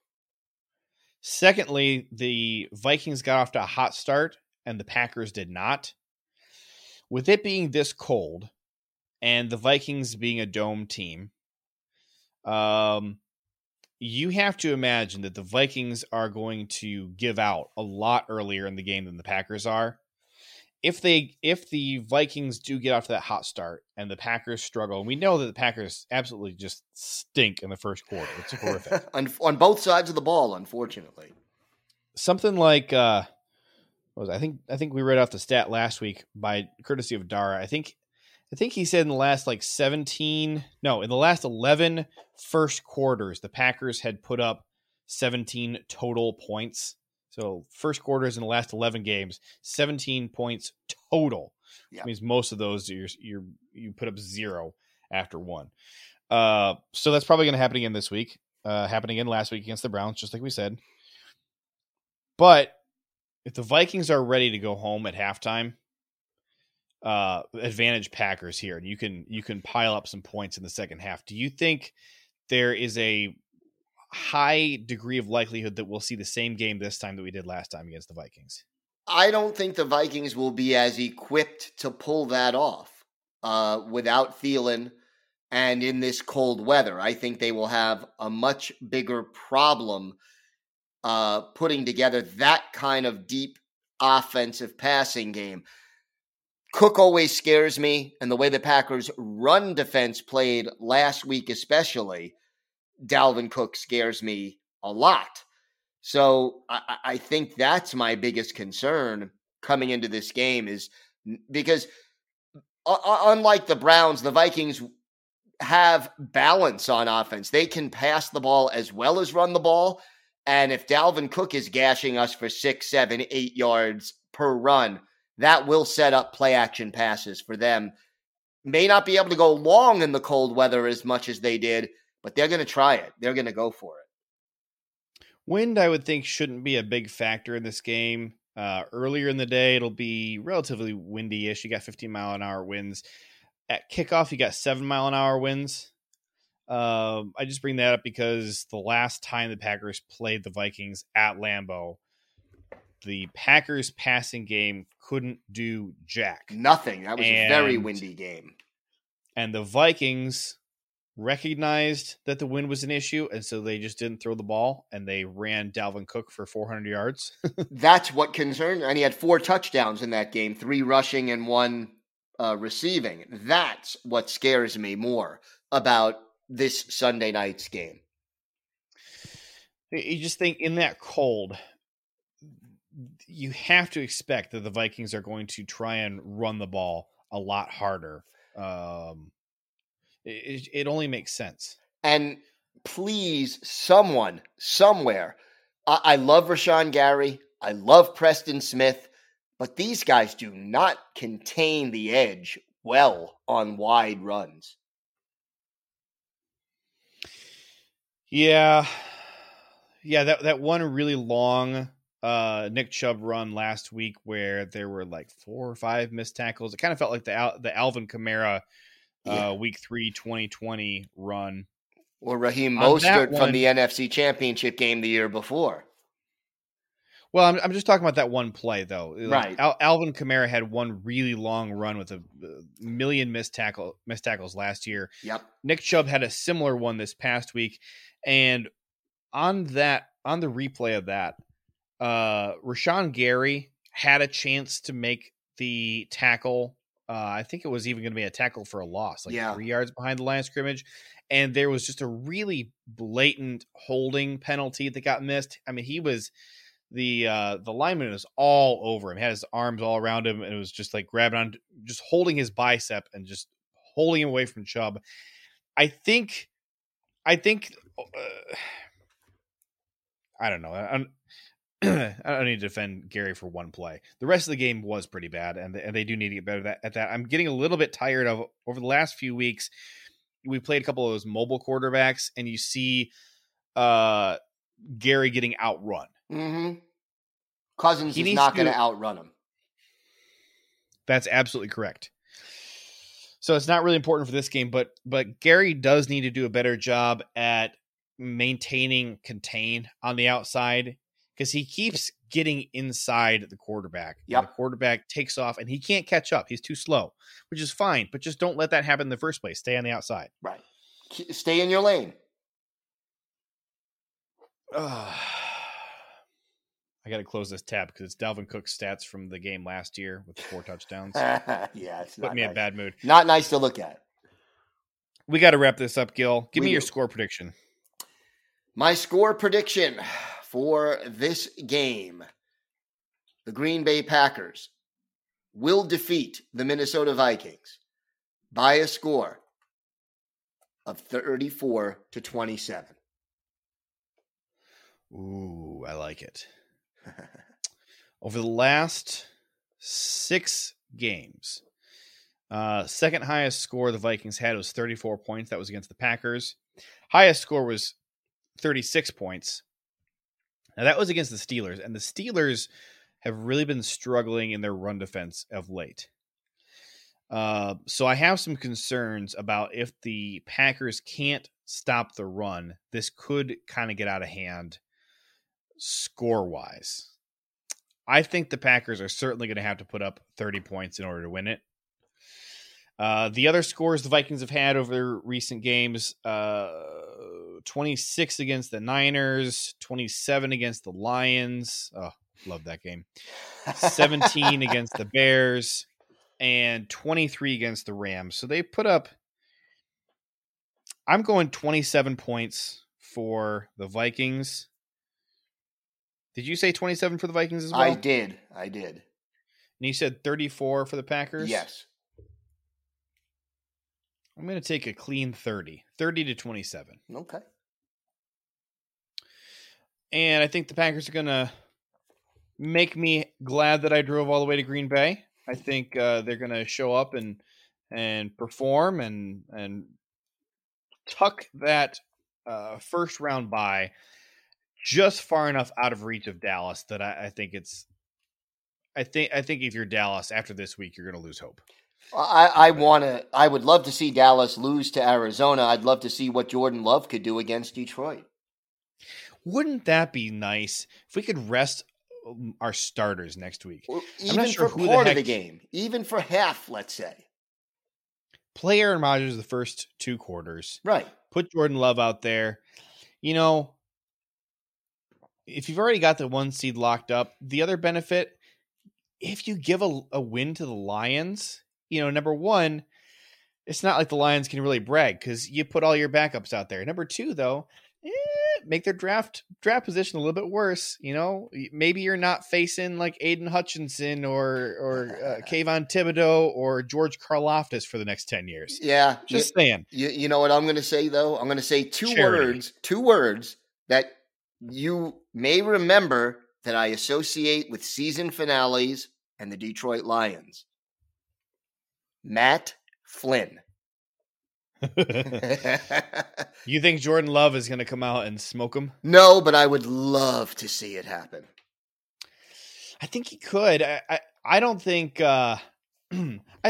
Secondly, the Vikings got off to a hot start and the Packers did not. With it being this cold and the Vikings being a dome team, you have to imagine that the Vikings are going to give out a lot earlier in the game than the Packers are. If the Vikings do get off to that hot start and the Packers struggle, and we know that the Packers absolutely just stink in the first quarter. It's horrific. on both sides of the ball, unfortunately. Something like I think we read off the stat last week by courtesy of Dara. I think he said in the last 11 first quarters, the Packers had put up 17 total points. So first quarters in the last 11 games, 17 points total. Yep. Which means most of those you put up zero after one. So that's probably going to happen again this week. Happened again last week against the Browns, just like we said. But if the Vikings are ready to go home at halftime, advantage Packers here, and you can pile up some points in the second half. Do you think there is a high degree of likelihood that we'll see the same game this time that we did last time against the Vikings? I don't think the Vikings will be as equipped to pull that off without Thielen and in this cold weather. I think they will have a much bigger problem putting together that kind of deep offensive passing game. Cook always scares me, and the way the Packers' run defense played last week especially, Dalvin Cook scares me a lot. So I think that's my biggest concern coming into this game is because unlike the Browns, the Vikings have balance on offense. They can pass the ball as well as run the ball. And if Dalvin Cook is gashing us for 6, 7, 8 yards per run, that will set up play action passes for them. May not be able to go long in the cold weather as much as they did, but they're going to try it. They're going to go for it. Wind, I would think, shouldn't be a big factor in this game. Earlier in the day, it'll be relatively windy-ish. You got 15-mile-an-hour winds. At kickoff, you got 7-mile-an-hour winds. I just bring that up because the last time the Packers played the Vikings at Lambeau, the Packers' passing game couldn't do jack. Nothing. That was a very windy game. And the Vikings recognized that the wind was an issue, and so they just didn't throw the ball, and they ran Dalvin Cook for 400 yards. That's what concerned, and he had 4 touchdowns in that game, 3 rushing and 1 receiving. That's what scares me more about this Sunday night's game. You just think in that cold, you have to expect that the Vikings are going to try and run the ball a lot harder. It only makes sense. And please, someone, somewhere. I love Rashawn Gary. I love Preston Smith. But these guys do not contain the edge well on wide runs. Yeah, that one really long Nick Chubb run last week where there were like 4 or 5 missed tackles. It kind of felt like the Alvin Kamara Week 3, 2020 run. Or Raheem Mostert from the NFC Championship game the year before. Well, I'm just talking about that one play, though. Right. Like, Alvin Kamara had one really long run with a million missed tackles last year. Yep. Nick Chubb had a similar one this past week. And on the replay of that, Rashawn Gary had a chance to make the tackle. I think it was even going to be a tackle for a loss, 3 yards behind the line of scrimmage. And there was just a really blatant holding penalty that got missed. I mean, he was the lineman was all over him. He had his arms all around him, and it was just like grabbing on, just holding his bicep and just holding him away from Chubb. I think I don't know. I don't need to defend Gary for one play. The rest of the game was pretty bad, and they do need to get better at that. I'm getting a little bit tired of over the last few weeks. We played a couple of those mobile quarterbacks, and you see Gary getting outrun. Mm-hmm. Cousins is not going to outrun him. That's absolutely correct. So it's not really important for this game, but Gary does need to do a better job at maintaining contain on the outside, because he keeps getting inside the quarterback. Yep. The quarterback takes off, and he can't catch up. He's too slow, which is fine, but just don't let that happen in the first place. Stay on the outside. Right. Stay in your lane. I got to close this tab because it's Dalvin Cook's stats from the game last year with the 4 touchdowns. Yeah, it's put me in a bad mood. Not nice to look at. We got to wrap this up, Gil. Give me your score prediction. My score prediction for this game, the Green Bay Packers will defeat the Minnesota Vikings by a score of 34-27. Ooh, I like it. Over the last 6 games, second highest score the Vikings had was 34 points. That was against the Packers. Highest score was 36 points. Now, that was against the Steelers, and the Steelers have really been struggling in their run defense of late. So I have some concerns about if the Packers can't stop the run, this could kind of get out of hand score-wise. I think the Packers are certainly going to have to put up 30 points in order to win it. The other scores the Vikings have had over recent games, 26 against the Niners, 27 against the Lions. Oh, love that game. 17 against the Bears, and 23 against the Rams. So they put up, I'm going 27 points for the Vikings. Did you say 27 for the Vikings as well? I did. And you said 34 for the Packers? Yes. I'm going to take a clean 30 to 27. Okay. And I think the Packers are going to make me glad that I drove all the way to Green Bay. I think they're going to show up and perform and tuck that first round bye just far enough out of reach of Dallas that I think if you're Dallas after this week, you're going to lose hope. I would love to see Dallas lose to Arizona. I'd love to see what Jordan Love could do against Detroit. Wouldn't that be nice if we could rest our starters next week? Well, even for part of the game, even for half, let's say. Play Aaron Rodgers the first two quarters. Right. Put Jordan Love out there. You know, if you've already got the one seed locked up, the other benefit, if you give a win to the Lions, you know, number one, it's not like the Lions can really brag because you put all your backups out there. Number two, though, make their draft position a little bit worse. You know, maybe you're not facing like Aiden Hutchinson or Kayvon Thibodeau or George Karlaftis for the next 10 years. Yeah. Just saying. You know what I'm going to say, though? I'm going to say two words that you may remember that I associate with season finales and the Detroit Lions. Matt Flynn. You think Jordan Love is going to come out and smoke him? No, but I would love to see it happen. I think he could. I don't think. I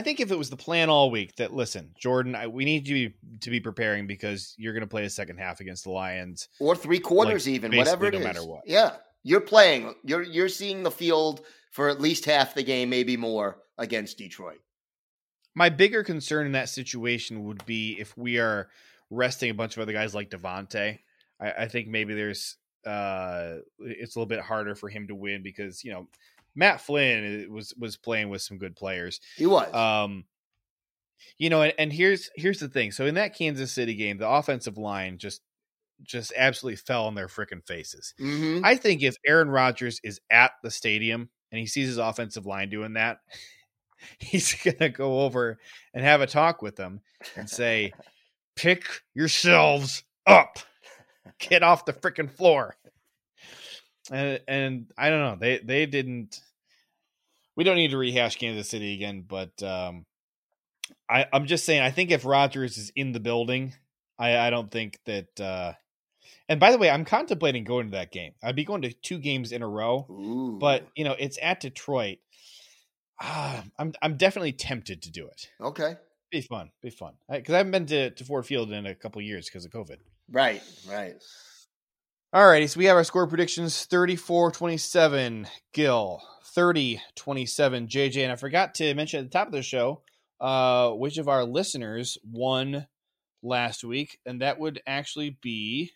think if it was the plan all week that, listen, Jordan, we need you to be preparing because you're going to play a second half against the Lions or three quarters, like, even whatever it is, no matter what. Yeah, you're playing. You're seeing the field for at least half the game, maybe more, against Detroit. My bigger concern in that situation would be if we are resting a bunch of other guys like Devontae. I think maybe it's a little bit harder for him to win because, you know, Matt Flynn was playing with some good players. He was, you know, and here's the thing. So in that Kansas City game, the offensive line just absolutely fell on their freaking faces. Mm-hmm. I think if Aaron Rodgers is at the stadium and he sees his offensive line doing that, he's going to go over and have a talk with them and say, pick yourselves up, get off the freaking floor. And I don't know. They didn't, we don't need to rehash Kansas City again, but I'm just saying, I think if Rodgers is in the building, I don't think that, and by the way, I'm contemplating going to that game. I'd be going to two games in a row. Ooh. But you know, it's at Detroit. I'm definitely tempted to do it. Okay. Be fun. Because I haven't been to Ford Field in a couple of years because of COVID. Right. All righty, so we have our score predictions. 34-27, Gil. 30-27, JJ. And I forgot to mention at the top of the show which of our listeners won last week, and that would actually be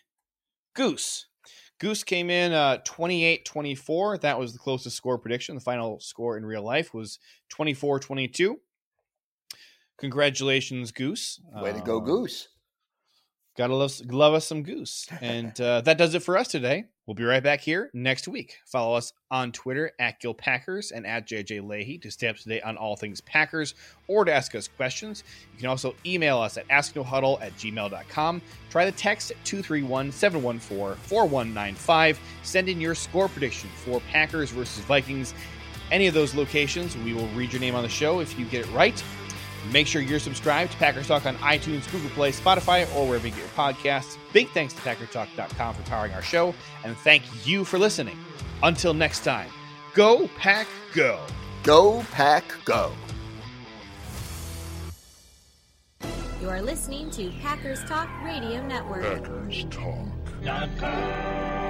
Goose. Goose came in 28-24. That was the closest score prediction. The final score in real life was 24-22. Congratulations, Goose. Way to go, Goose. Gotta love us some Goose. And that does it for us today. We'll be right back here next week. Follow us on Twitter at GilPackers and at JJ Leahy to stay up to date on all things Packers or to ask us questions. You can also email us at asknohuddle@gmail.com. Try the text at 231-714-4195. Send in your score prediction for Packers versus Vikings. Any of those locations, we will read your name on the show if you get it right. Make sure you're subscribed to Packers Talk on iTunes, Google Play, Spotify, or wherever you get your podcasts. Big thanks to PackerTalk.com for powering our show, and thank you for listening. Until next time, go Pack Go. Go Pack Go. You are listening to Packers Talk Radio Network. Packers Talk.